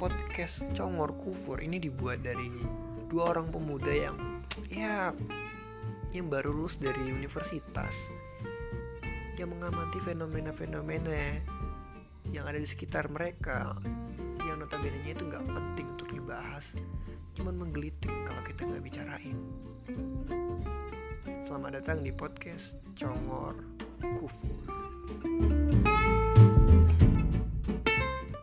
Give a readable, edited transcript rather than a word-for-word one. podcast Congor Kufur ini dibuat dari dua orang pemuda yang baru lulus dari universitas, yang mengamati fenomena-fenomena yang ada di sekitar mereka, yang notabenenya itu gak penting untuk dibahas, cuman menggelitik kalau kita gak bicarain. Selamat datang di podcast Congor Kufur.